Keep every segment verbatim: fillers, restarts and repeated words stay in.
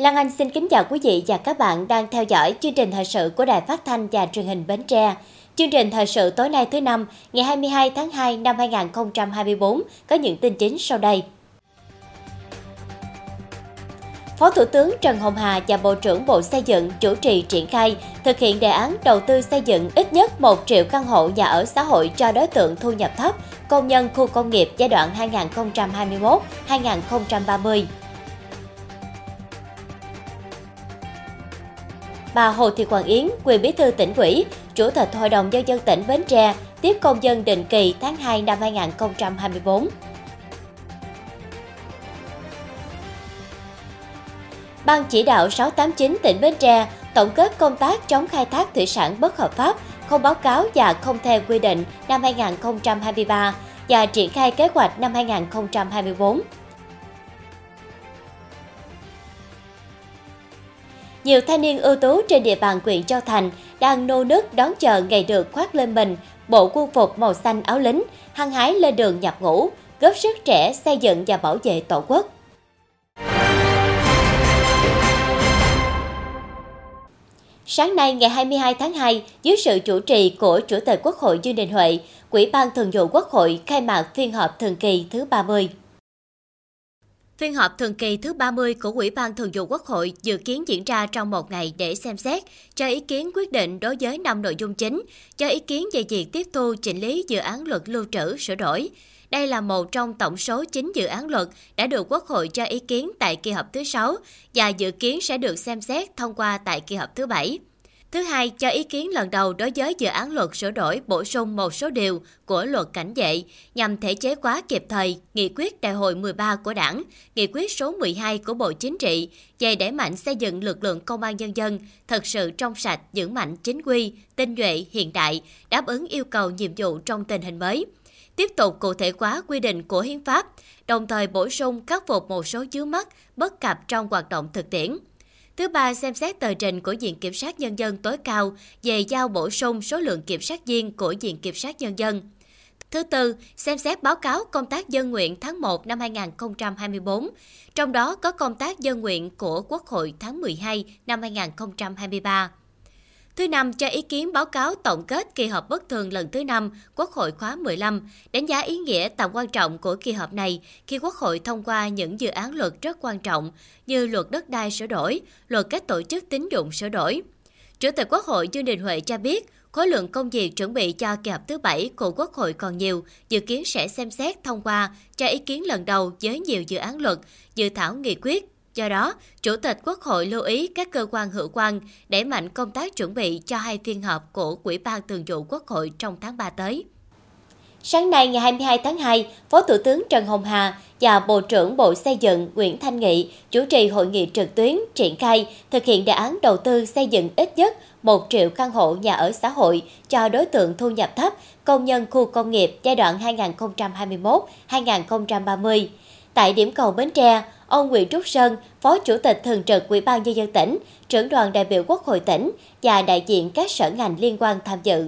Lan Anh xin kính chào quý vị và các bạn đang theo dõi chương trình thời sự của Đài Phát Thanh và Truyền hình Bến Tre. Chương trình thời sự tối nay thứ Năm, ngày hai mươi hai tháng hai năm hai nghìn không trăm hai mươi tư có những tin chính sau đây. Phó Thủ tướng Trần Hồng Hà và Bộ trưởng Bộ Xây dựng chủ trì triển khai thực hiện đề án đầu tư xây dựng ít nhất một triệu căn hộ nhà ở xã hội cho đối tượng thu nhập thấp, công nhân khu công nghiệp giai đoạn hai nghìn không trăm hai mươi mốt đến hai nghìn không trăm ba mươi. Bà Hồ Thị Hoàng Yến, quyền bí thư tỉnh ủy, Chủ tịch Hội đồng Nhân dân tỉnh Bến Tre tiếp công dân định kỳ tháng hai năm hai nghìn không trăm hai mươi tư. Ban Chỉ đạo sáu tám chín tỉnh Bến Tre tổng kết công tác chống khai thác thủy sản bất hợp pháp, không báo cáo và không theo quy định năm hai nghìn không trăm hai mươi ba và triển khai kế hoạch năm hai nghìn không trăm hai mươi tư. Nhiều thanh niên ưu tú trên địa bàn huyện Châu Thành đang nô nức đón chờ ngày được khoác lên mình bộ quân phục màu xanh áo lính, hăng hái lên đường nhập ngũ, góp sức trẻ xây dựng và bảo vệ Tổ quốc. Sáng nay ngày hai mươi hai tháng hai, dưới sự chủ trì của Chủ tịch Quốc hội Vương Đình Huệ, Ủy ban Thường vụ Quốc hội khai mạc phiên họp thường kỳ thứ ba mươi. Phiên họp thường kỳ thứ ba mươi của Ủy ban Thường vụ Quốc hội dự kiến diễn ra trong một ngày để xem xét, cho ý kiến quyết định đối với năm nội dung chính, cho ý kiến về việc tiếp thu chỉnh lý dự án luật lưu trữ sửa đổi. Đây là một trong tổng số chín dự án luật đã được Quốc hội cho ý kiến tại kỳ họp thứ sáu và dự kiến sẽ được xem xét thông qua tại kỳ họp thứ bảy. Thứ hai, cho ý kiến lần đầu đối với dự án luật sửa đổi bổ sung một số điều của luật cảnh vệ nhằm thể chế hóa kịp thời nghị quyết đại hội mười ba của Đảng, nghị quyết số mười hai của Bộ Chính trị về đẩy mạnh xây dựng lực lượng công an nhân dân thật sự trong sạch, vững mạnh, chính quy, tinh nhuệ, hiện đại, đáp ứng yêu cầu nhiệm vụ trong tình hình mới. Tiếp tục cụ thể hóa quy định của Hiến pháp, đồng thời bổ sung khắc phục một số vướng mắc bất cập trong hoạt động thực tiễn. Thứ ba, xem xét tờ trình của Viện Kiểm sát Nhân dân Tối cao về giao bổ sung số lượng kiểm sát viên của Viện Kiểm sát Nhân dân. Thứ tư, xem xét báo cáo công tác dân nguyện tháng một năm hai nghìn không trăm hai mươi tư, trong đó có công tác dân nguyện của Quốc hội tháng mười hai năm hai nghìn không trăm hai mươi ba. Thứ năm, cho ý kiến báo cáo tổng kết kỳ họp bất thường lần thứ năm Quốc hội khóa mười lăm, đánh giá ý nghĩa tầm quan trọng của kỳ họp này khi Quốc hội thông qua những dự án luật rất quan trọng như luật đất đai sửa đổi, luật các tổ chức tín dụng sửa đổi. Chủ tịch Quốc hội Vương Đình Huệ cho biết, khối lượng công việc chuẩn bị cho kỳ họp thứ bảy của Quốc hội còn nhiều, dự kiến sẽ xem xét thông qua cho ý kiến lần đầu với nhiều dự án luật, dự thảo nghị quyết. Do đó, Chủ tịch Quốc hội lưu ý các cơ quan hữu quan đẩy mạnh công tác chuẩn bị cho hai phiên họp của Ủy ban Thường vụ Quốc hội trong tháng ba tới. Sáng nay ngày hai mươi hai tháng hai, Phó Thủ tướng Trần Hồng Hà và Bộ trưởng Bộ Xây dựng Nguyễn Thanh Nghị chủ trì hội nghị trực tuyến triển khai thực hiện đề án đầu tư xây dựng ít nhất một triệu căn hộ nhà ở xã hội cho đối tượng thu nhập thấp, công nhân khu công nghiệp giai đoạn hai nghìn không trăm hai mươi mốt đến hai nghìn không trăm ba mươi. Tại điểm cầu Bến Tre, ông Nguyễn Trúc Sơn, Phó Chủ tịch Thường trực Ủy ban Nhân dân tỉnh, trưởng đoàn đại biểu Quốc hội tỉnh và đại diện các sở ngành liên quan tham dự.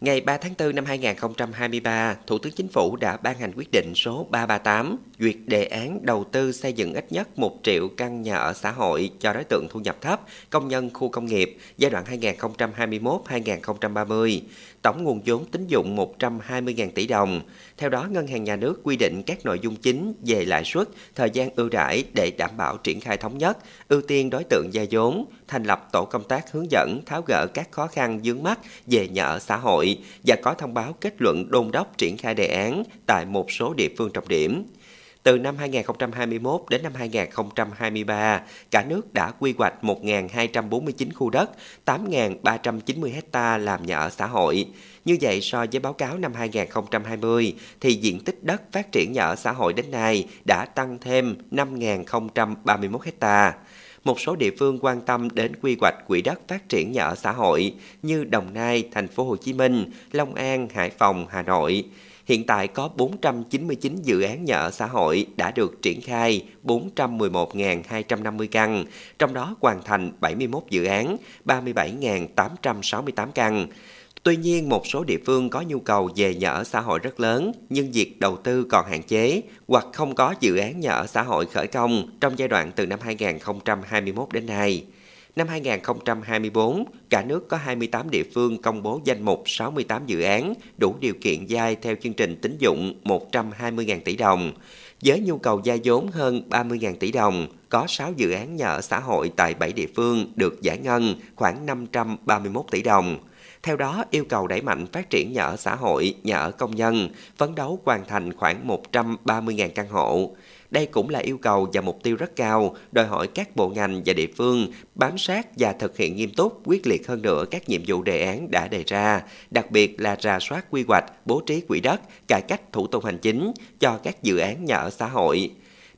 Ngày ba tháng tư năm hai nghìn không trăm hai mươi ba, Thủ tướng Chính phủ đã ban hành quyết định số ba ba tám duyệt đề án đầu tư xây dựng ít nhất một triệu căn nhà ở xã hội cho đối tượng thu nhập thấp, công nhân khu công nghiệp giai đoạn hai nghìn không trăm hai mươi mốt đến hai nghìn không trăm ba mươi. Tổng nguồn vốn tín dụng một trăm hai mươi nghìn tỷ đồng. Theo đó, Ngân hàng Nhà nước quy định các nội dung chính về lãi suất, thời gian ưu đãi để đảm bảo triển khai thống nhất, ưu tiên đối tượng vay vốn, thành lập tổ công tác hướng dẫn tháo gỡ các khó khăn vướng mắc về nhà ở xã hội và có thông báo kết luận đôn đốc triển khai đề án tại một số địa phương trọng điểm. Từ năm hai nghìn không trăm hai mươi mốt đến năm hai nghìn không trăm hai mươi ba, cả nước đã quy hoạch một nghìn hai trăm bốn mươi chín khu đất, tám nghìn ba trăm chín mươi hectare làm nhà ở xã hội. Như vậy, so với báo cáo năm hai nghìn không trăm hai mươi, thì diện tích đất phát triển nhà ở xã hội đến nay đã tăng thêm năm nghìn không trăm ba mươi mốt hectare. Một số địa phương quan tâm đến quy hoạch quỹ đất phát triển nhà ở xã hội như Đồng Nai, Thành phố Hồ Chí Minh, Long An, Hải Phòng, Hà Nội. Hiện tại có bốn trăm chín mươi chín dự án nhà ở xã hội đã được triển khai bốn trăm mười một nghìn hai trăm năm mươi căn, trong đó hoàn thành bảy mươi mốt dự án, ba mươi bảy nghìn tám trăm sáu mươi tám căn. Tuy nhiên, một số địa phương có nhu cầu về nhà ở xã hội rất lớn, nhưng việc đầu tư còn hạn chế hoặc không có dự án nhà ở xã hội khởi công trong giai đoạn từ năm hai nghìn không trăm hai mươi mốt đến nay. Năm hai nghìn không trăm hai mươi tư, cả nước có hai mươi tám địa phương công bố danh mục sáu mươi tám dự án đủ điều kiện vay theo chương trình tín dụng một trăm hai mươi nghìn tỷ đồng. Với nhu cầu vay vốn hơn ba mươi nghìn tỷ đồng, có sáu dự án nhà ở xã hội tại bảy địa phương được giải ngân khoảng năm trăm ba mươi mốt tỷ đồng. Theo đó, yêu cầu đẩy mạnh phát triển nhà ở xã hội, nhà ở công nhân, phấn đấu hoàn thành khoảng một trăm ba mươi nghìn căn hộ. Đây cũng là yêu cầu và mục tiêu rất cao, đòi hỏi các bộ ngành và địa phương bám sát và thực hiện nghiêm túc, quyết liệt hơn nữa các nhiệm vụ đề án đã đề ra, đặc biệt là rà soát quy hoạch, bố trí quỹ đất, cải cách thủ tục hành chính cho các dự án nhà ở xã hội.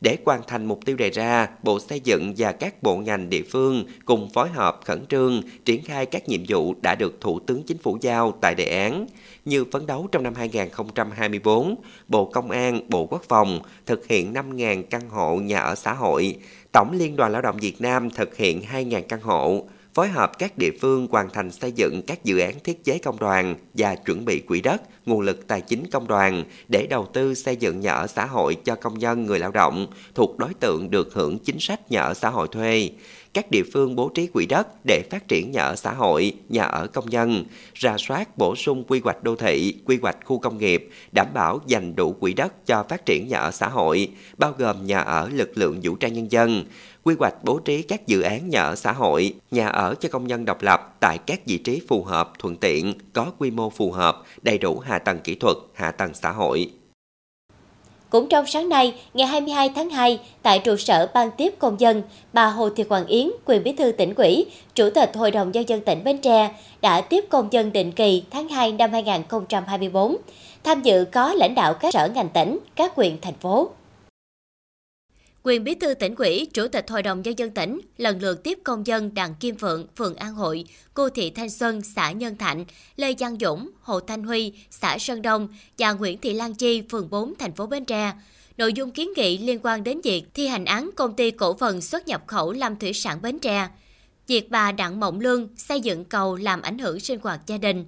Để hoàn thành mục tiêu đề ra, Bộ Xây dựng và các bộ ngành địa phương cùng phối hợp khẩn trương triển khai các nhiệm vụ đã được Thủ tướng Chính phủ giao tại đề án, như phấn đấu trong năm hai nghìn không trăm hai mươi tư, Bộ Công an, Bộ Quốc phòng thực hiện năm nghìn căn hộ nhà ở xã hội, Tổng Liên đoàn Lao động Việt Nam thực hiện hai nghìn căn hộ, phối hợp các địa phương hoàn thành xây dựng các dự án thiết chế công đoàn và chuẩn bị quỹ đất, nguồn lực tài chính công đoàn để đầu tư xây dựng nhà ở xã hội cho công nhân người lao động thuộc đối tượng được hưởng chính sách nhà ở xã hội thuê. Các địa phương bố trí quỹ đất để phát triển nhà ở xã hội, nhà ở công nhân, rà soát bổ sung quy hoạch đô thị, quy hoạch khu công nghiệp, đảm bảo dành đủ quỹ đất cho phát triển nhà ở xã hội, bao gồm nhà ở lực lượng vũ trang nhân dân, quy hoạch bố trí các dự án nhà ở xã hội, nhà ở cho công nhân độc lập tại các vị trí phù hợp, thuận tiện, có quy mô phù hợp, đầy đủ hạ tầng kỹ thuật, hạ tầng xã hội. Cũng trong sáng nay, ngày hai mươi hai tháng hai, tại trụ sở Ban tiếp công dân, bà Hồ Thị Hoàng Yến, Quyền Bí thư Tỉnh ủy, Chủ tịch Hội đồng Nhân dân tỉnh Bến Tre đã tiếp công dân định kỳ tháng hai năm hai nghìn không trăm hai mươi tư. Tham dự có lãnh đạo các sở ngành tỉnh, các huyện, thành phố. Quyền Bí thư Tỉnh ủy, Chủ tịch Hội đồng Nhân dân tỉnh lần lượt tiếp công dân Đặng Kim Phượng, phường An Hội, Cô Thị Thanh Xuân, xã Nhân Thạnh, Lê Văn Dũng, Hồ Thanh Huy, xã Sơn Đông và Nguyễn Thị Lan Chi, phường bốn, thành phố Bến Tre. Nội dung kiến nghị liên quan đến việc thi hành án Công ty Cổ phần Xuất nhập khẩu Lâm Thủy sản Bến Tre, việc bà Đặng Mộng Lương xây dựng cầu làm ảnh hưởng sinh hoạt gia đình,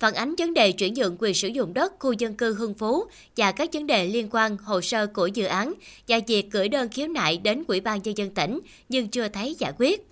phản ánh vấn đề chuyển nhượng quyền sử dụng đất khu dân cư Hưng Phú và các vấn đề liên quan hồ sơ của dự án và việc gửi đơn khiếu nại đến Ủy ban Nhân dân tỉnh nhưng chưa thấy giải quyết.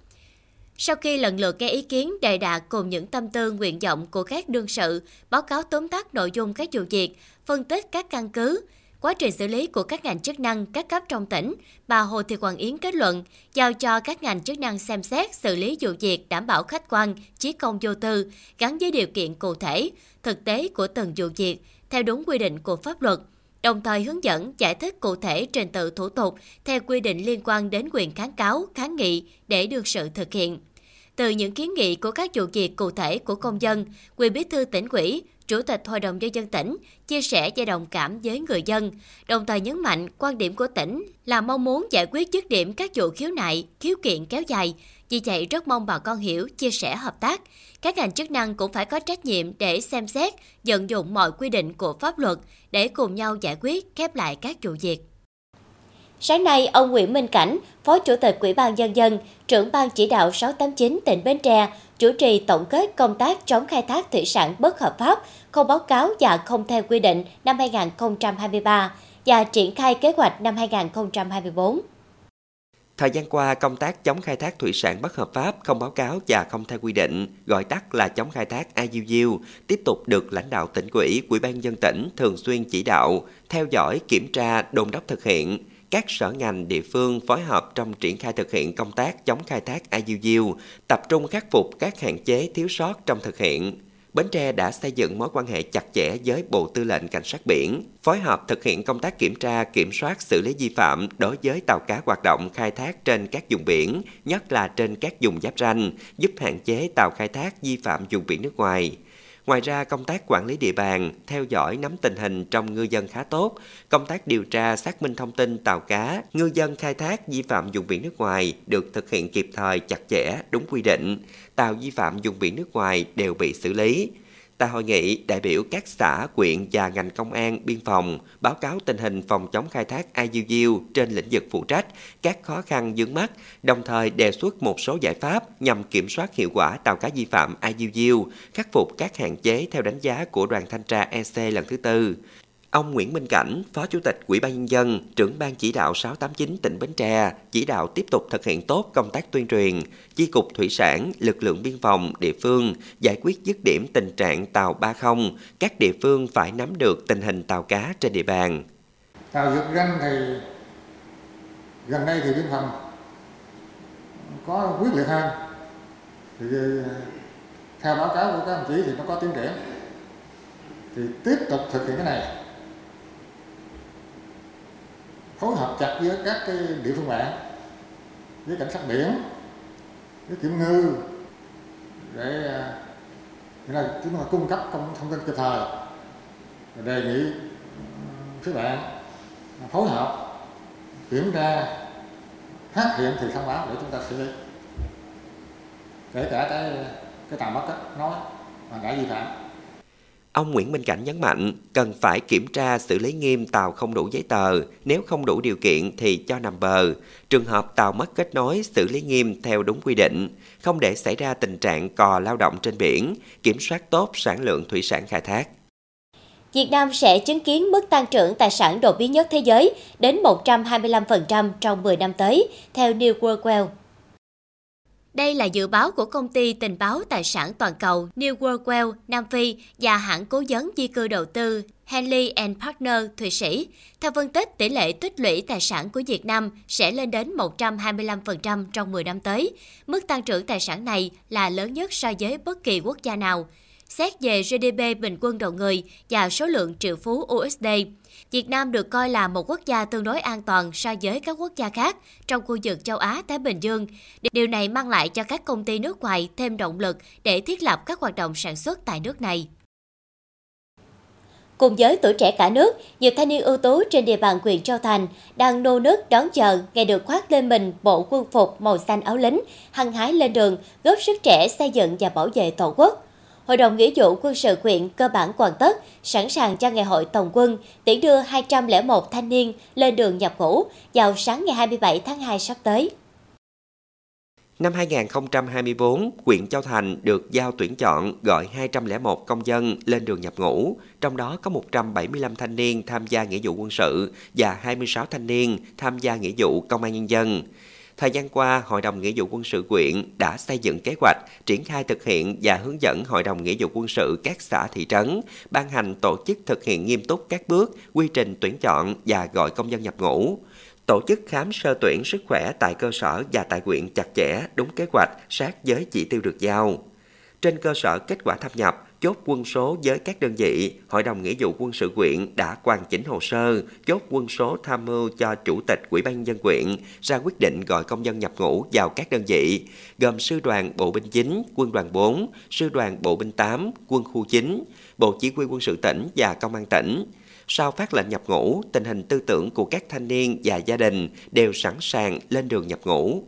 Sau khi lần lượt nghe ý kiến đề đạt cùng những tâm tư nguyện vọng của các đương sự, báo cáo tóm tắt nội dung các vụ việc, phân tích các căn cứ, quá trình xử lý của các ngành chức năng các cấp trong tỉnh, bà Hồ Thị Hoàng Yến kết luận giao cho các ngành chức năng xem xét xử lý vụ việc đảm bảo khách quan, chí công vô tư, gắn với điều kiện cụ thể, thực tế của từng vụ việc, theo đúng quy định của pháp luật, đồng thời hướng dẫn giải thích cụ thể trình tự thủ tục theo quy định liên quan đến quyền kháng cáo, kháng nghị để được sự thực hiện. Từ những kiến nghị của các vụ việc cụ thể của công dân, Quyền Bí thư Tỉnh ủy, Chủ tịch Hội đồng Nhân dân tỉnh chia sẻ và đồng cảm với người dân, đồng thời nhấn mạnh quan điểm của tỉnh là mong muốn giải quyết dứt điểm các vụ khiếu nại, khiếu kiện kéo dài. Vì vậy, rất mong bà con hiểu, chia sẻ, hợp tác. Các ngành chức năng cũng phải có trách nhiệm để xem xét, vận dụng mọi quy định của pháp luật để cùng nhau giải quyết, khép lại các vụ việc. Sáng nay, ông Nguyễn Minh Cảnh, Phó Chủ tịch Ủy ban Nhân dân, trưởng Ban Chỉ đạo sáu tám chín tỉnh Bến Tre, chủ trì tổng kết công tác chống khai thác thủy sản bất hợp pháp, không báo cáo và không theo quy định năm hai nghìn không trăm hai mươi ba và triển khai kế hoạch năm hai nghìn không trăm hai mươi tư. Thời gian qua, công tác chống khai thác thủy sản bất hợp pháp, không báo cáo và không theo quy định, gọi tắt là chống khai thác i u u, tiếp tục được lãnh đạo tỉnh ủy, Ủy ban nhân dân tỉnh thường xuyên chỉ đạo, theo dõi, kiểm tra, đôn đốc thực hiện. Các sở ngành địa phương phối hợp trong triển khai thực hiện công tác chống khai thác i u u, tập trung khắc phục các hạn chế thiếu sót trong thực hiện. Bến Tre đã xây dựng mối quan hệ chặt chẽ với Bộ Tư lệnh Cảnh sát biển, phối hợp thực hiện công tác kiểm tra, kiểm soát xử lý vi phạm đối với tàu cá hoạt động khai thác trên các vùng biển, nhất là trên các vùng giáp ranh, giúp hạn chế tàu khai thác vi phạm vùng biển nước ngoài. Ngoài ra, công tác quản lý địa bàn, theo dõi nắm tình hình trong ngư dân khá tốt, công tác điều tra xác minh thông tin tàu cá, ngư dân khai thác vi phạm vùng biển nước ngoài được thực hiện kịp thời, chặt chẽ, đúng quy định. Tàu vi phạm vùng biển nước ngoài đều bị xử lý. Tại hội nghị, đại biểu các xã, huyện và ngành công an, biên phòng báo cáo tình hình phòng chống khai thác i u u trên lĩnh vực phụ trách, các khó khăn vướng mắc, đồng thời đề xuất một số giải pháp nhằm kiểm soát hiệu quả tàu cá vi phạm i u u, khắc phục các hạn chế theo đánh giá của đoàn thanh tra e xê lần thứ tư. Ông Nguyễn Minh Cảnh, Phó Chủ tịch Ủy ban Nhân dân, trưởng Ban Chỉ đạo sáu tám chín tỉnh Bến Tre, chỉ đạo tiếp tục thực hiện tốt công tác tuyên truyền, chi cục thủy sản, lực lượng biên phòng, địa phương, giải quyết dứt điểm tình trạng tàu ba không, các địa phương phải nắm được tình hình tàu cá trên địa bàn. Tàu giật ganh thì gần đây thì biên phòng có quyết liệt hơn, thì theo báo cáo của các đồng chí thì nó có tiến triển, thì tiếp tục thực hiện cái này, phối hợp chặt với các cái địa phương bạn, với cảnh sát biển, với kiểm ngư để là chúng ta cung cấp thông tin kịp thời, đề nghị các bạn phối hợp kiểm tra, phát hiện thì thông báo để chúng ta xử lý, kể cả cái cái tàu mất nói mà đã vi phạm. Ông Nguyễn Minh Cảnh nhấn mạnh, cần phải kiểm tra xử lý nghiêm tàu không đủ giấy tờ, nếu không đủ điều kiện thì cho nằm bờ. Trường hợp tàu mất kết nối, xử lý nghiêm theo đúng quy định, không để xảy ra tình trạng cò lao động trên biển, kiểm soát tốt sản lượng thủy sản khai thác. Việt Nam sẽ chứng kiến mức tăng trưởng tài sản đột biến nhất thế giới đến một trăm hai mươi lăm phần trăm trong mười năm tới, theo New World Wealth. Đây là dự báo của công ty tình báo tài sản toàn cầu New World Wealth Nam Phi và hãng cố vấn di cư đầu tư Henley and Partner Thụy Sĩ. Theo phân tích, tỷ lệ tích lũy tài sản của Việt Nam sẽ lên đến một trăm hai mươi lăm phần trăm trong mười năm tới. Mức tăng trưởng tài sản này là lớn nhất so với bất kỳ quốc gia nào. Xét về giê đê pê bình quân đầu người và số lượng triệu phú u ét đê, Việt Nam được coi là một quốc gia tương đối an toàn so với các quốc gia khác trong khu vực châu Á-Thái Bình Dương. Điều này mang lại cho các công ty nước ngoài thêm động lực để thiết lập các hoạt động sản xuất tại nước này. Cùng với tuổi trẻ cả nước, nhiều thanh niên ưu tú trên địa bàn huyện Châu Thành đang nô nức đón chờ ngày được khoác lên mình bộ quân phục màu xanh áo lính, hăng hái lên đường, góp sức trẻ xây dựng và bảo vệ Tổ quốc. Hội đồng nghĩa vụ quân sự huyện cơ bản hoàn tất, sẵn sàng cho ngày hội tổng quân, tiễn đưa hai trăm lẻ một thanh niên lên đường nhập ngũ vào sáng ngày hai mươi bảy tháng hai sắp tới. Năm hai không hai tư, huyện Châu Thành được giao tuyển chọn gọi hai trăm lẻ một công dân lên đường nhập ngũ, trong đó có một trăm bảy mươi lăm thanh niên tham gia nghĩa vụ quân sự và hai mươi sáu thanh niên tham gia nghĩa vụ công an nhân dân. Thời gian qua, Hội đồng Nghĩa vụ Quân sự huyện đã xây dựng kế hoạch, triển khai thực hiện và hướng dẫn Hội đồng Nghĩa vụ Quân sự các xã thị trấn, ban hành tổ chức thực hiện nghiêm túc các bước, quy trình tuyển chọn và gọi công dân nhập ngũ. Tổ chức khám sơ tuyển sức khỏe tại cơ sở và tại huyện chặt chẽ, đúng kế hoạch, sát với chỉ tiêu được giao. Trên cơ sở kết quả thâm nhập, chốt quân số với các đơn vị, Hội đồng Nghĩa vụ Quân sự huyện đã hoàn chỉnh hồ sơ, chốt quân số tham mưu cho Chủ tịch Ủy ban Nhân dân huyện ra quyết định gọi công dân nhập ngũ vào các đơn vị, gồm Sư đoàn Bộ binh chín, Quân đoàn bốn, Sư đoàn Bộ binh tám, Quân khu chín, Bộ Chỉ huy Quân sự tỉnh và Công an tỉnh. Sau phát lệnh nhập ngũ, tình hình tư tưởng của các thanh niên và gia đình đều sẵn sàng lên đường nhập ngũ.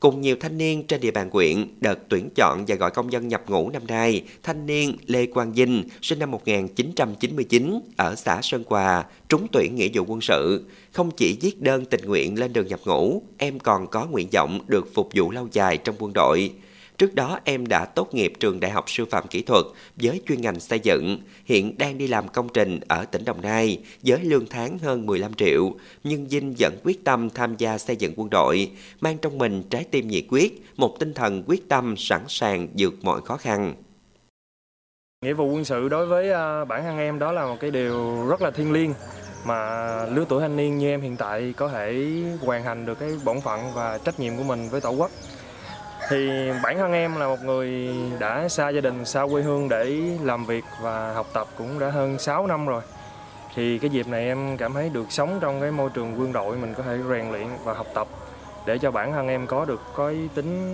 Cùng nhiều thanh niên trên địa bàn huyện, đợt tuyển chọn và gọi công dân nhập ngũ năm nay, thanh niên Lê Quang Vinh, sinh năm một nghìn chín trăm chín mươi chín, ở xã Sơn Hòa, trúng tuyển nghĩa vụ quân sự. Không chỉ viết đơn tình nguyện lên đường nhập ngũ, em còn có nguyện vọng được phục vụ lâu dài trong quân đội. Trước đó, em đã tốt nghiệp trường Đại học Sư phạm Kỹ thuật với chuyên ngành xây dựng, hiện đang đi làm công trình ở tỉnh Đồng Nai với lương tháng hơn mười lăm triệu, nhưng Vinh vẫn quyết tâm tham gia xây dựng quân đội, mang trong mình trái tim nhiệt huyết, một tinh thần quyết tâm sẵn sàng vượt mọi khó khăn. Nghĩa vụ quân sự đối với bản thân em đó là một cái điều rất là thiêng liêng, mà lứa tuổi thanh niên như em hiện tại có thể hoàn thành được cái bổn phận và trách nhiệm của mình với Tổ quốc. Thì bản thân em là một người đã xa gia đình, xa quê hương để làm việc và học tập cũng đã hơn sáu năm rồi. Thì cái dịp này em cảm thấy được sống trong cái môi trường quân đội, mình có thể rèn luyện và học tập để cho bản thân em có được có tính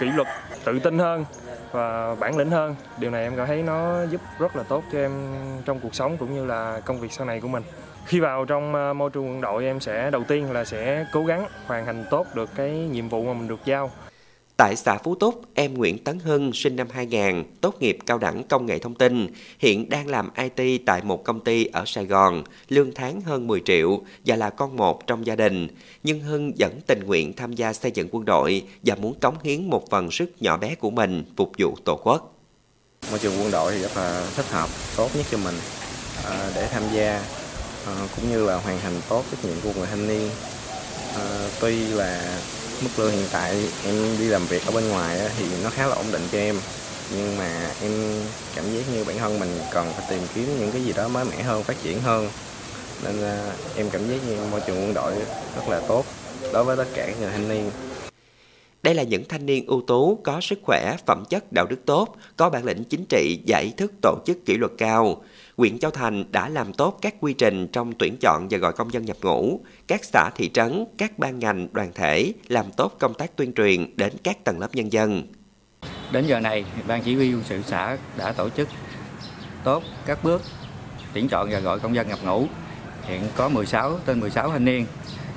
kỷ luật, tự tin hơn và bản lĩnh hơn. Điều này em cảm thấy nó giúp rất là tốt cho em trong cuộc sống cũng như là công việc sau này của mình. Khi vào trong môi trường quân đội, em sẽ đầu tiên là sẽ cố gắng hoàn thành tốt được cái nhiệm vụ mà mình được giao. Tại xã Phú Túc, em Nguyễn Tấn Hưng sinh năm hai nghìn, tốt nghiệp cao đẳng công nghệ thông tin, hiện đang làm i tê tại một công ty ở Sài Gòn, lương tháng hơn mười triệu và là con một trong gia đình. Nhưng Hưng vẫn tình nguyện tham gia xây dựng quân đội và muốn cống hiến một phần sức nhỏ bé của mình phục vụ Tổ quốc. Môi trường quân đội thì rất là thích hợp, tốt nhất cho mình để tham gia cũng như là hoàn thành tốt trách nhiệm của người thanh niên. Tuy là mức lương hiện tại em đi làm việc ở bên ngoài thì nó khá là ổn định cho em, nhưng mà em cảm giác như bản thân mình cần phải tìm kiếm những cái gì đó mới mẻ hơn, phát triển hơn, nên em cảm giác như môi trường quân đội rất là tốt đối với tất cả các người thanh niên. Đây là những thanh niên ưu tú, có sức khỏe, phẩm chất đạo đức tốt, có bản lĩnh chính trị và ý thức tổ chức kỷ luật cao. Huyện Châu Thành đã làm tốt các quy trình trong tuyển chọn và gọi công dân nhập ngũ. Các xã thị trấn, các ban ngành, đoàn thể làm tốt công tác tuyên truyền đến các tầng lớp nhân dân. Đến giờ này, Ban Chỉ huy Quân sự xã đã tổ chức tốt các bước tuyển chọn và gọi công dân nhập ngũ. Hiện có mười sáu trên mười sáu thanh niên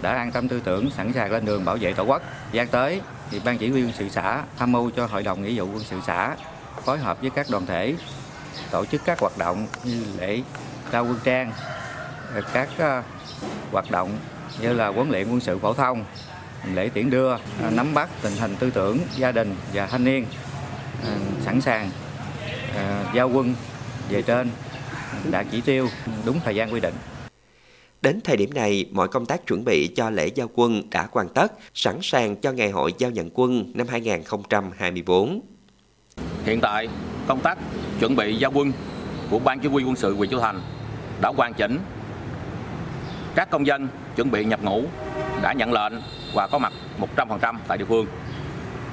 đã an tâm tư tưởng, sẵn sàng lên đường bảo vệ Tổ quốc. Gian tới, thì Ban Chỉ huy Quân sự xã tham mưu cho Hội đồng Nghĩa vụ Quân sự xã phối hợp với các đoàn thể tổ chức các hoạt động như lễ trao quân trang, các hoạt động như là huấn luyện quân sự phổ thông, lễ tiễn đưa, nắm bắt tình hình tư tưởng gia đình và thanh niên, sẵn sàng giao quân về trên đạt chỉ tiêu đúng thời gian quy định. Đến thời điểm này, mọi công tác chuẩn bị cho lễ giao quân đã hoàn tất, sẵn sàng cho ngày hội giao nhận quân năm hai nghìn không trăm hai mươi tư. Hiện tại, công tác chuẩn bị giao quân của Ban Chỉ huy Quân sự huyện Châu Thành đã hoàn chỉnh. Các công dân chuẩn bị nhập ngũ đã nhận lệnh và có mặt một trăm phần trăm tại địa phương.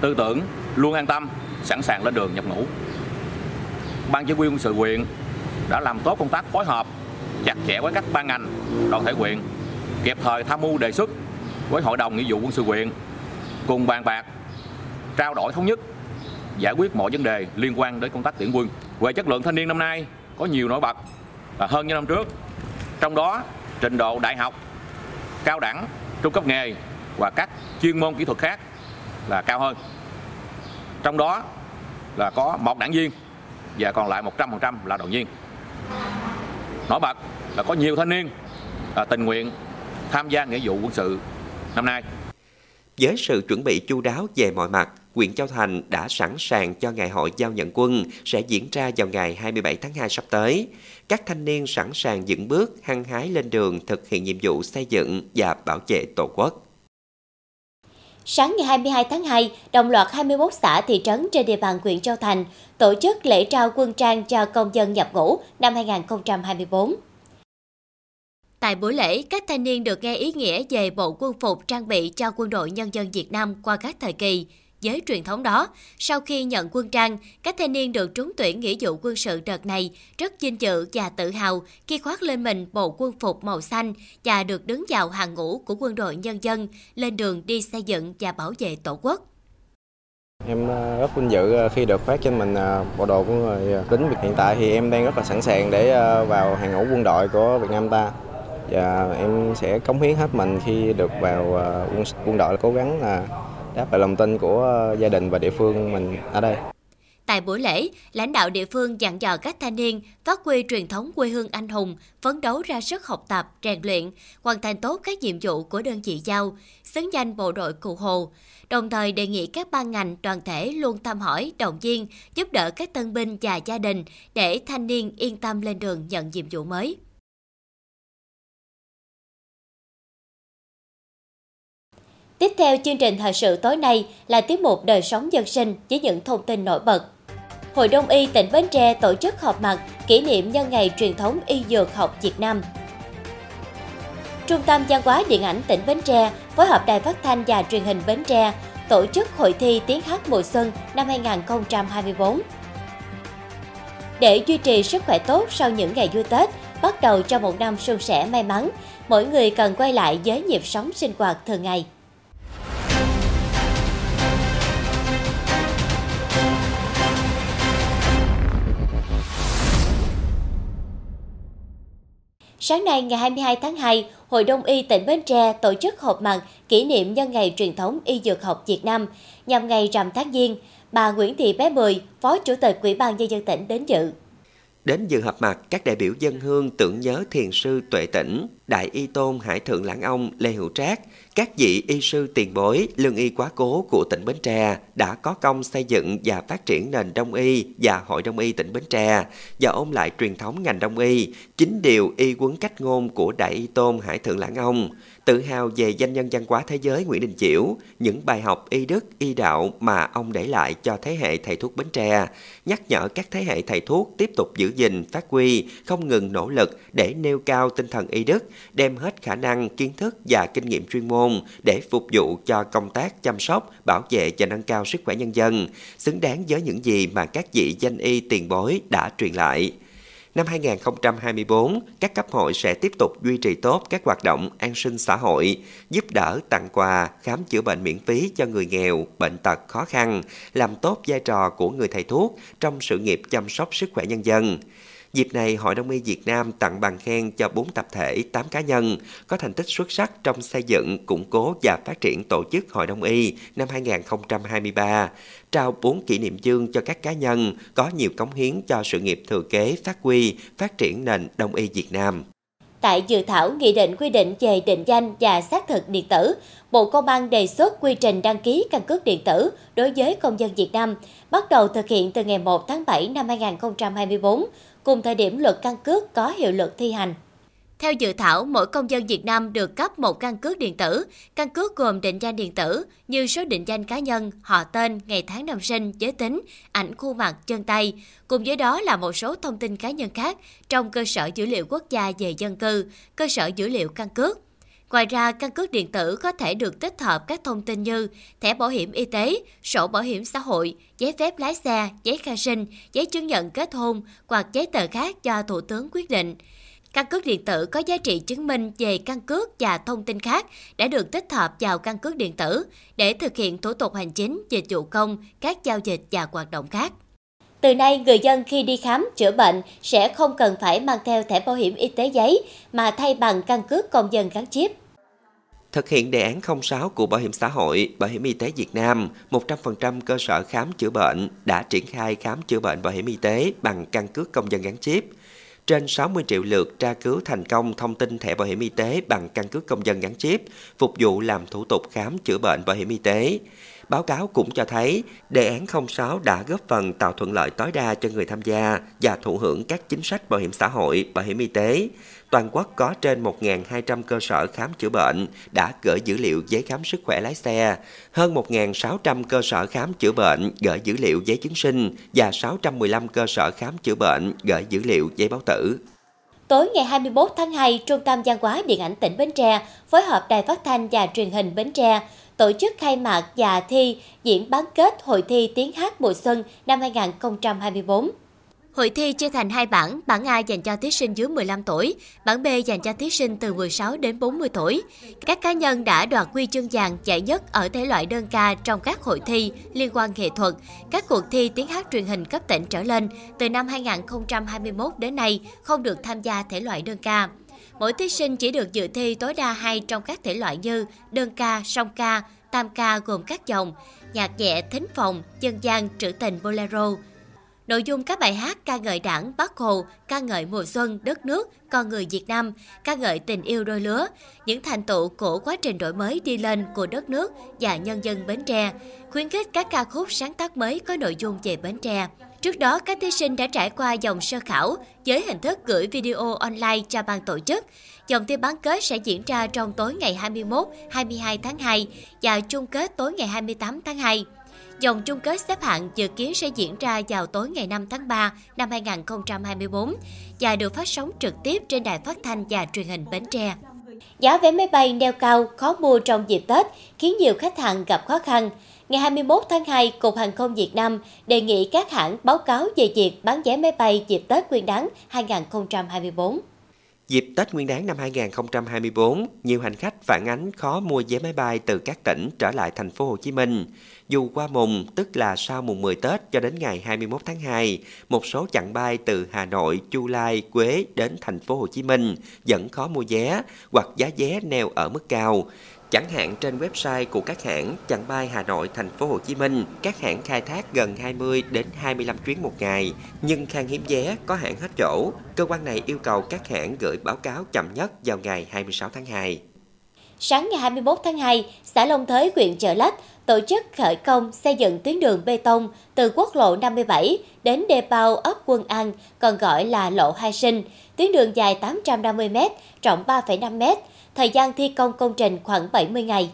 Tư tưởng luôn an tâm, sẵn sàng lên đường nhập ngũ. Ban Chỉ huy Quân sự huyện đã làm tốt công tác phối hợp chặt chẽ với các ban ngành, đoàn thể huyện, kịp thời tham mưu đề xuất với Hội đồng Nghĩa vụ Quân sự huyện, cùng bàn bạc, trao đổi thống nhất, giải quyết mọi vấn đề liên quan đến công tác tuyển quân. Về chất lượng thanh niên năm nay có nhiều nổi bật hơn như năm trước, trong đó trình độ đại học, cao đẳng, trung cấp nghề và các chuyên môn kỹ thuật khác là cao hơn. Trong đó là có một đảng viên và còn lại một trăm phần trăm là đoàn viên. Nổi bật là có nhiều thanh niên tình nguyện tham gia nghĩa vụ quân sự năm nay. Với sự chuẩn bị chu đáo về mọi mặt, huyện Châu Thành đã sẵn sàng cho ngày hội giao nhận quân sẽ diễn ra vào ngày hai mươi bảy tháng hai sắp tới. Các thanh niên sẵn sàng dựng bước hăng hái lên đường thực hiện nhiệm vụ xây dựng và bảo vệ Tổ quốc. Sáng ngày hai mươi hai tháng hai, đồng loạt hai mươi mốt xã thị trấn trên địa bàn huyện Châu Thành tổ chức lễ trao quân trang cho công dân nhập ngũ năm hai nghìn không trăm hai mươi tư. Tại buổi lễ, các thanh niên được nghe ý nghĩa về bộ quân phục trang bị cho quân đội nhân dân Việt Nam qua các thời kỳ. Với truyền thống đó, sau khi nhận quân trang, các thanh niên được trúng tuyển nghĩa vụ quân sự đợt này rất vinh dự và tự hào khi khoác lên mình bộ quân phục màu xanh và được đứng vào hàng ngũ của quân đội nhân dân lên đường đi xây dựng và bảo vệ Tổ quốc. Em rất vinh dự khi được khoác trên mình bộ đồ của người lính. Hiện tại thì em đang rất là sẵn sàng để vào hàng ngũ quân đội của Việt Nam ta. Và em sẽ cống hiến hết mình khi được vào quân đội, cố gắng là đáp lại lòng tin của gia đình và địa phương mình ở đây. Tại buổi lễ, lãnh đạo địa phương dặn dò các thanh niên phát huy truyền thống quê hương anh hùng, phấn đấu ra sức học tập, rèn luyện, hoàn thành tốt các nhiệm vụ của đơn vị giao, xứng danh bộ đội Cụ Hồ. Đồng thời đề nghị các ban ngành, đoàn thể luôn thăm hỏi, động viên, giúp đỡ các tân binh và gia đình để thanh niên yên tâm lên đường nhận nhiệm vụ mới. Tiếp theo chương trình thời sự tối nay là tiết mục đời sống dân sinh với những thông tin nổi bật. Hội Đông y tỉnh Bến Tre tổ chức họp mặt kỷ niệm nhân ngày truyền thống y dược học Việt Nam. Trung tâm Văn hóa Điện ảnh tỉnh Bến Tre phối hợp Đài Phát Thanh và Truyền hình Bến Tre tổ chức hội thi tiếng hát mùa xuân năm hai nghìn không trăm hai mươi tư. Để duy trì sức khỏe tốt sau những ngày vui Tết, bắt đầu cho một năm suôn sẻ may mắn, mỗi người cần quay lại với nhịp sống sinh hoạt thường ngày. Sáng nay ngày hai mươi hai tháng hai, Hội Đông y tỉnh Bến Tre tổ chức họp mặt kỷ niệm nhân ngày truyền thống y dược học Việt Nam nhằm ngày rằm tháng Giêng. Bà Nguyễn Thị Bé Mười, Phó Chủ tịch Ủy ban Nhân dân tỉnh đến dự. Đến dự họp mặt, các đại biểu dân hương tưởng nhớ thiền sư Tuệ Tĩnh, đại y tôn Hải Thượng Lãng Ông Lê Hữu Trác, các vị y sư tiền bối, lương y quá cố của tỉnh Bến Tre đã có công xây dựng và phát triển nền Đông y và Hội Đông y tỉnh Bến Tre và ôn lại truyền thống ngành Đông y, chính điều y quấn cách ngôn của đại y tôn Hải Thượng Lãng Ông, tự hào về danh nhân văn hóa thế giới Nguyễn Đình Chiểu, những bài học y đức, y đạo mà ông để lại cho thế hệ thầy thuốc Bến Tre, nhắc nhở các thế hệ thầy thuốc tiếp tục giữ gìn, phát huy, không ngừng nỗ lực để nêu cao tinh thần y đức, đem hết khả năng, kiến thức và kinh nghiệm chuyên môn để phục vụ cho công tác chăm sóc, bảo vệ và nâng cao sức khỏe nhân dân, xứng đáng với những gì mà các vị danh y tiền bối đã truyền lại. Năm hai nghìn không trăm hai mươi tư, các cấp hội sẽ tiếp tục duy trì tốt các hoạt động an sinh xã hội, giúp đỡ, tặng quà, khám chữa bệnh miễn phí cho người nghèo, bệnh tật khó khăn, làm tốt vai trò của người thầy thuốc trong sự nghiệp chăm sóc sức khỏe nhân dân. Dịp này, Hội Đông y Việt Nam tặng bằng khen cho bốn tập thể, tám cá nhân có thành tích xuất sắc trong xây dựng, củng cố và phát triển tổ chức Hội Đông y năm hai nghìn không trăm hai mươi ba, trao bốn kỷ niệm chương cho các cá nhân có nhiều cống hiến cho sự nghiệp thừa kế, phát huy, phát triển nền Đông y Việt Nam. Tại dự thảo nghị định quy định về định danh và xác thực điện tử, Bộ Công an đề xuất quy trình đăng ký căn cước điện tử đối với công dân Việt Nam, bắt đầu thực hiện từ ngày một tháng bảy năm hai nghìn không trăm hai mươi tư, cùng thời điểm luật căn cước có hiệu lực thi hành. Theo dự thảo, mỗi công dân Việt Nam được cấp một căn cước điện tử. Căn cước gồm định danh điện tử như số định danh cá nhân, họ tên, ngày tháng năm sinh, giới tính, ảnh khuôn mặt, chân tay, cùng với đó là một số thông tin cá nhân khác trong cơ sở dữ liệu quốc gia về dân cư, cơ sở dữ liệu căn cước. Ngoài ra, căn cước điện tử có thể được tích hợp các thông tin như thẻ bảo hiểm y tế, sổ bảo hiểm xã hội, giấy phép lái xe, giấy khai sinh, giấy chứng nhận kết hôn hoặc giấy tờ khác do Thủ tướng quyết định. Căn cước điện tử có giá trị chứng minh về căn cước và thông tin khác đã được tích hợp vào căn cước điện tử để thực hiện thủ tục hành chính, dịch vụ công, các giao dịch và hoạt động khác. Từ nay, người dân khi đi khám, chữa bệnh sẽ không cần phải mang theo thẻ bảo hiểm y tế giấy mà thay bằng căn cước công dân gắn chip. Thực hiện đề án không sáu của Bảo hiểm Xã hội, Bảo hiểm Y tế Việt Nam, một trăm phần trăm cơ sở khám chữa bệnh đã triển khai khám chữa bệnh bảo hiểm y tế bằng căn cước công dân gắn chip. Trên sáu mươi triệu lượt tra cứu thành công thông tin thẻ bảo hiểm y tế bằng căn cước công dân gắn chip, phục vụ làm thủ tục khám chữa bệnh bảo hiểm y tế. Báo cáo cũng cho thấy, đề án không sáu đã góp phần tạo thuận lợi tối đa cho người tham gia và thụ hưởng các chính sách bảo hiểm xã hội, bảo hiểm y tế. Toàn quốc có trên một nghìn hai trăm cơ sở khám chữa bệnh đã gửi dữ liệu giấy khám sức khỏe lái xe, hơn một nghìn sáu trăm cơ sở khám chữa bệnh gửi dữ liệu giấy chứng sinh và sáu trăm mười lăm cơ sở khám chữa bệnh gửi dữ liệu giấy báo tử. Tối ngày hai mươi mốt tháng hai, Trung tâm Văn hóa Điện ảnh tỉnh Bến Tre phối hợp Đài Phát Thanh và Truyền hình Bến Tre tổ chức khai mạc và thi diễn bán kết hội thi tiếng hát mùa xuân năm hai nghìn không trăm hai mươi tư. Hội thi chia thành hai bản, bản A dành cho thí sinh dưới mười lăm tuổi, bản B dành cho thí sinh từ mười sáu đến bốn mươi tuổi. Các cá nhân đã đoạt huy chương vàng, giải nhất ở thể loại đơn ca trong các hội thi liên quan nghệ thuật, các cuộc thi tiếng hát truyền hình cấp tỉnh trở lên từ năm hai nghìn không trăm hai mươi mốt đến nay không được tham gia thể loại đơn ca. Mỗi thí sinh chỉ được dự thi tối đa hai trong các thể loại như đơn ca, song ca, tam ca gồm các dòng, nhạc nhẹ, thính phòng, dân gian, trữ tình, bolero. Nội dung các bài hát ca ngợi Đảng, Bác Hồ, ca ngợi mùa xuân, đất nước, con người Việt Nam, ca ngợi tình yêu đôi lứa, những thành tựu của quá trình đổi mới đi lên của đất nước và nhân dân Bến Tre, khuyến khích các ca khúc sáng tác mới có nội dung về Bến Tre. Trước đó, các thí sinh đã trải qua vòng sơ khảo với hình thức gửi video online cho ban tổ chức. Vòng thi bán kết sẽ diễn ra trong tối ngày hai mươi mốt, hai mươi hai tháng hai và chung kết tối ngày hai mươi tám tháng hai. Vòng chung kết xếp hạng dự kiến sẽ diễn ra vào tối ngày năm tháng ba năm hai nghìn không trăm hai mươi tư và được phát sóng trực tiếp trên Đài Phát thanh và Truyền hình Bến Tre. Giá vé máy bay neo cao, khó mua trong dịp Tết khiến nhiều khách hàng gặp khó khăn. Ngày hai mươi mốt tháng hai, Cục Hàng không Việt Nam đề nghị các hãng báo cáo về việc bán vé máy bay dịp Tết Nguyên đán hai nghìn không trăm hai mươi tư. Dịp Tết Nguyên đán năm hai nghìn không trăm hai mươi tư, nhiều hành khách phản ánh khó mua vé máy bay từ các tỉnh trở lại thành phố Hồ Chí Minh. Dù qua mùng, tức là sau mùng mười Tết cho đến ngày hai mươi mốt tháng hai, một số chặng bay từ Hà Nội, Chu Lai, Quế đến thành phố Hồ Chí Minh vẫn khó mua vé hoặc giá vé neo ở mức cao. Chẳng hạn trên website của các hãng chặng bay Hà Nội thành phố Hồ Chí Minh, các hãng khai thác gần hai mươi đến hai mươi lăm chuyến một ngày, nhưng khan hiếm vé, có hãng hết chỗ. Cơ quan này yêu cầu các hãng gửi báo cáo chậm nhất vào ngày hai mươi sáu tháng hai. Sáng ngày hai mươi mốt tháng hai, xã Long Thới, huyện Chợ Lách tổ chức khởi công xây dựng tuyến đường bê tông từ quốc lộ năm mươi bảy đến đê bao ấp Quân An, còn gọi là lộ Hai Sinh. Tuyến đường dài tám trăm năm mươi mét, rộng ba phẩy năm mét. Thời gian thi công công trình khoảng bảy mươi ngày.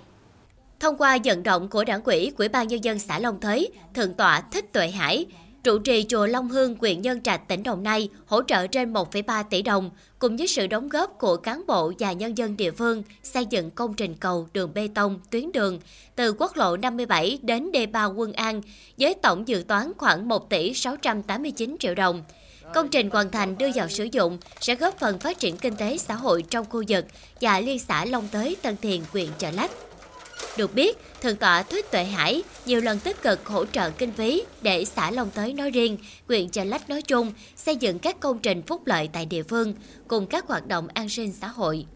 Thông qua vận động của Đảng ủy, Ủy ban Nhân dân xã Long Thới, Thượng tọa Thích Tuệ Hải, trụ trì chùa Long Hương, huyện Nhân Trạch, tỉnh Đồng Nai hỗ trợ trên một phẩy ba tỷ đồng, cùng với sự đóng góp của cán bộ và nhân dân địa phương xây dựng công trình cầu đường bê tông tuyến đường từ quốc lộ năm mươi bảy đến đê bao Quân An với tổng dự toán khoảng một tỷ sáu trăm tám mươi chín triệu đồng. Công trình hoàn thành đưa vào sử dụng sẽ góp phần phát triển kinh tế xã hội trong khu vực và liên xã Long Thới, Tân Thiền, huyện Chợ Lách. Được biết, Thượng tọa Thích Tuệ Hải nhiều lần tích cực hỗ trợ kinh phí để xã Long Thới nói riêng, huyện Chợ Lách nói chung xây dựng các công trình phúc lợi tại địa phương cùng các hoạt động an sinh xã hội.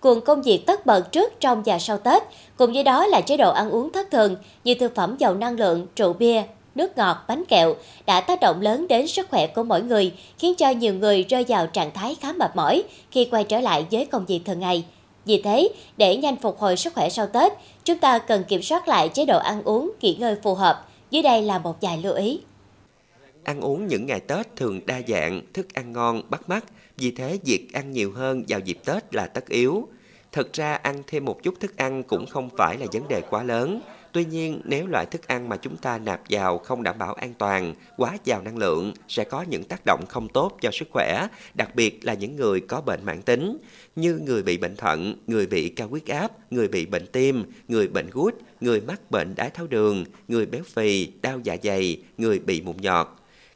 Cuồng công việc tất bật trước, trong và sau Tết, cùng với đó là chế độ ăn uống thất thường, như thực phẩm giàu năng lượng, rượu bia, nước ngọt, bánh kẹo đã tác động lớn đến sức khỏe của mỗi người, khiến cho nhiều người rơi vào trạng thái khá mệt mỏi khi quay trở lại với công việc thường ngày. Vì thế, để nhanh phục hồi sức khỏe sau Tết, chúng ta cần kiểm soát lại chế độ ăn uống, nghỉ ngơi phù hợp. Dưới đây là một vài lưu ý. Ăn uống những ngày Tết thường đa dạng, thức ăn ngon, bắt mắt. Vì thế, việc ăn nhiều hơn vào dịp Tết là tất yếu. Thật ra, ăn thêm một chút thức ăn cũng không phải là vấn đề quá lớn. Tuy nhiên, nếu loại thức ăn mà chúng ta nạp vào không đảm bảo an toàn, quá giàu năng lượng sẽ có những tác động không tốt cho sức khỏe, đặc biệt là những người có bệnh mãn tính như người bị bệnh thận, người bị cao huyết áp, người bị bệnh tim, người bệnh gút, người mắc bệnh đái tháo đường, người béo phì, đau dạ dày, người bị mụn nhọt.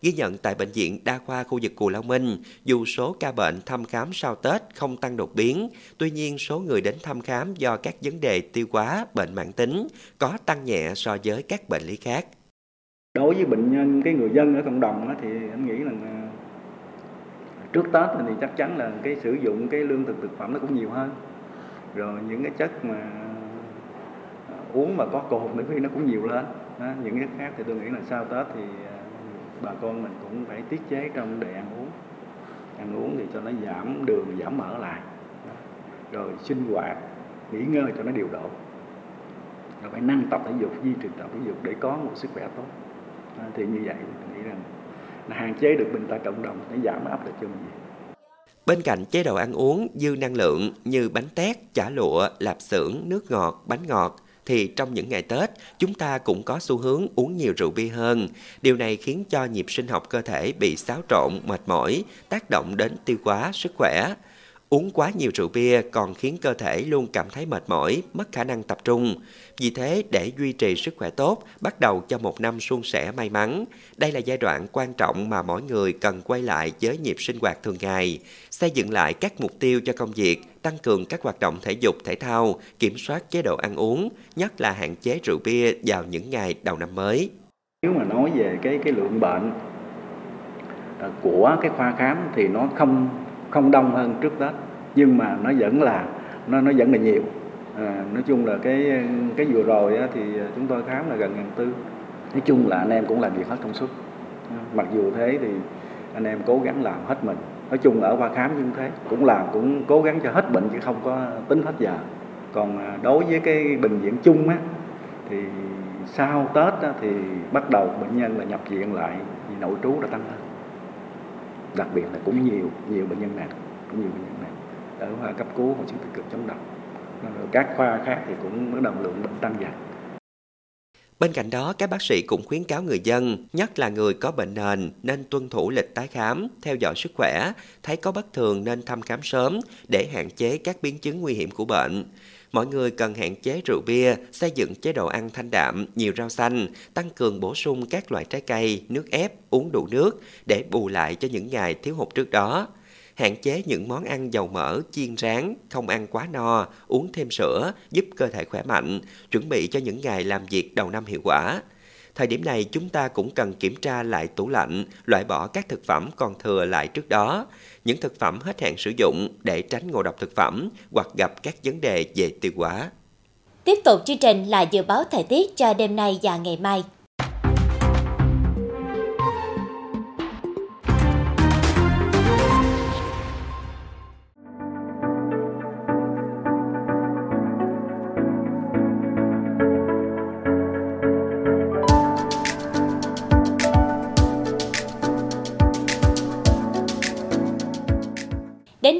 Ghi nhận tại Bệnh viện Đa khoa khu vực Cù Lao Minh, dù số ca bệnh thăm khám sau Tết không tăng đột biến, tuy nhiên số người đến thăm khám do các vấn đề tiêu hóa, bệnh mãn tính có tăng nhẹ so với các bệnh lý khác. Đối với bệnh nhân, cái người dân ở cộng đồng thì em nghĩ là trước Tết thì chắc chắn là cái sử dụng cái lương thực thực phẩm nó cũng nhiều hơn. Rồi những cái chất mà uống mà có cồn nữa khi nó cũng nhiều lên. Những cái khác thì tôi nghĩ là sau Tết thì bà con mình cũng phải tiết chế trong đề ăn uống. Ăn uống thì cho nó giảm đường, giảm mỡ lại. Rồi sinh hoạt, nghỉ ngơi cho nó điều độ. Rồi phải năng tập thể dục, duy trì tập thể dục để có một sức khỏe tốt. Thì như vậy mình nghĩ rằng là hạn chế được bệnh tật cộng đồng, để giảm áp lực cho mình. Bên cạnh chế độ ăn uống dư năng lượng như bánh tét, chả lụa, lạp xưởng, nước ngọt, bánh ngọt, thì trong những ngày Tết, chúng ta cũng có xu hướng uống nhiều rượu bia hơn. Điều này khiến cho nhịp sinh học cơ thể bị xáo trộn, mệt mỏi, tác động đến tiêu hóa, sức khỏe. Uống quá nhiều rượu bia còn khiến cơ thể luôn cảm thấy mệt mỏi, mất khả năng tập trung. Vì thế, để duy trì sức khỏe tốt, bắt đầu cho một năm suôn sẻ may mắn. Đây là giai đoạn quan trọng mà mỗi người cần quay lại với nhịp sinh hoạt thường ngày, xây dựng lại các mục tiêu cho công việc, tăng cường các hoạt động thể dục thể thao, kiểm soát chế độ ăn uống, nhất là hạn chế rượu bia vào những ngày đầu năm mới. Nếu mà nói về cái cái lượng bệnh của cái khoa khám thì nó không không đông hơn trước Tết, nhưng mà nó vẫn là nó nó vẫn là nhiều. À, nói chung là cái cái vừa rồi á, thì chúng tôi khám là gần ngàn tư. Nói chung là anh em cũng làm việc hết công suất. Mặc dù thế thì anh em cố gắng làm hết mình. Nói chung ở khoa khám như thế cũng làm cũng cố gắng cho hết bệnh chứ không có tính hết giờ. Còn đối với cái bệnh viện chung á, thì sau Tết á, thì bắt đầu bệnh nhân là nhập viện lại vì nội trú đã tăng lên. Đặc biệt là cũng nhiều nhiều bệnh nhân nặng, cũng nhiều bệnh nhân nặng ở khoa cấp cứu, hồi sức tích cực, chống độc, các khoa khác thì cũng bắt đầu lượng bệnh tăng dần. Bên cạnh đó, các bác sĩ cũng khuyến cáo người dân, nhất là người có bệnh nền, nên tuân thủ lịch tái khám, theo dõi sức khỏe, thấy có bất thường nên thăm khám sớm để hạn chế các biến chứng nguy hiểm của bệnh. Mọi người cần hạn chế rượu bia, xây dựng chế độ ăn thanh đạm, nhiều rau xanh, tăng cường bổ sung các loại trái cây, nước ép, uống đủ nước để bù lại cho những ngày thiếu hụt trước đó. hạn chế những món ăn dầu mỡ, chiên rán, không ăn quá no, uống thêm sữa, giúp cơ thể khỏe mạnh, chuẩn bị cho những ngày làm việc đầu năm hiệu quả. Thời điểm này chúng ta cũng cần kiểm tra lại tủ lạnh, loại bỏ các thực phẩm còn thừa lại trước đó, những thực phẩm hết hạn sử dụng để tránh ngộ độc thực phẩm hoặc gặp các vấn đề về tiêu hóa. Tiếp tục chương trình là dự báo thời tiết cho đêm nay và ngày mai. Đến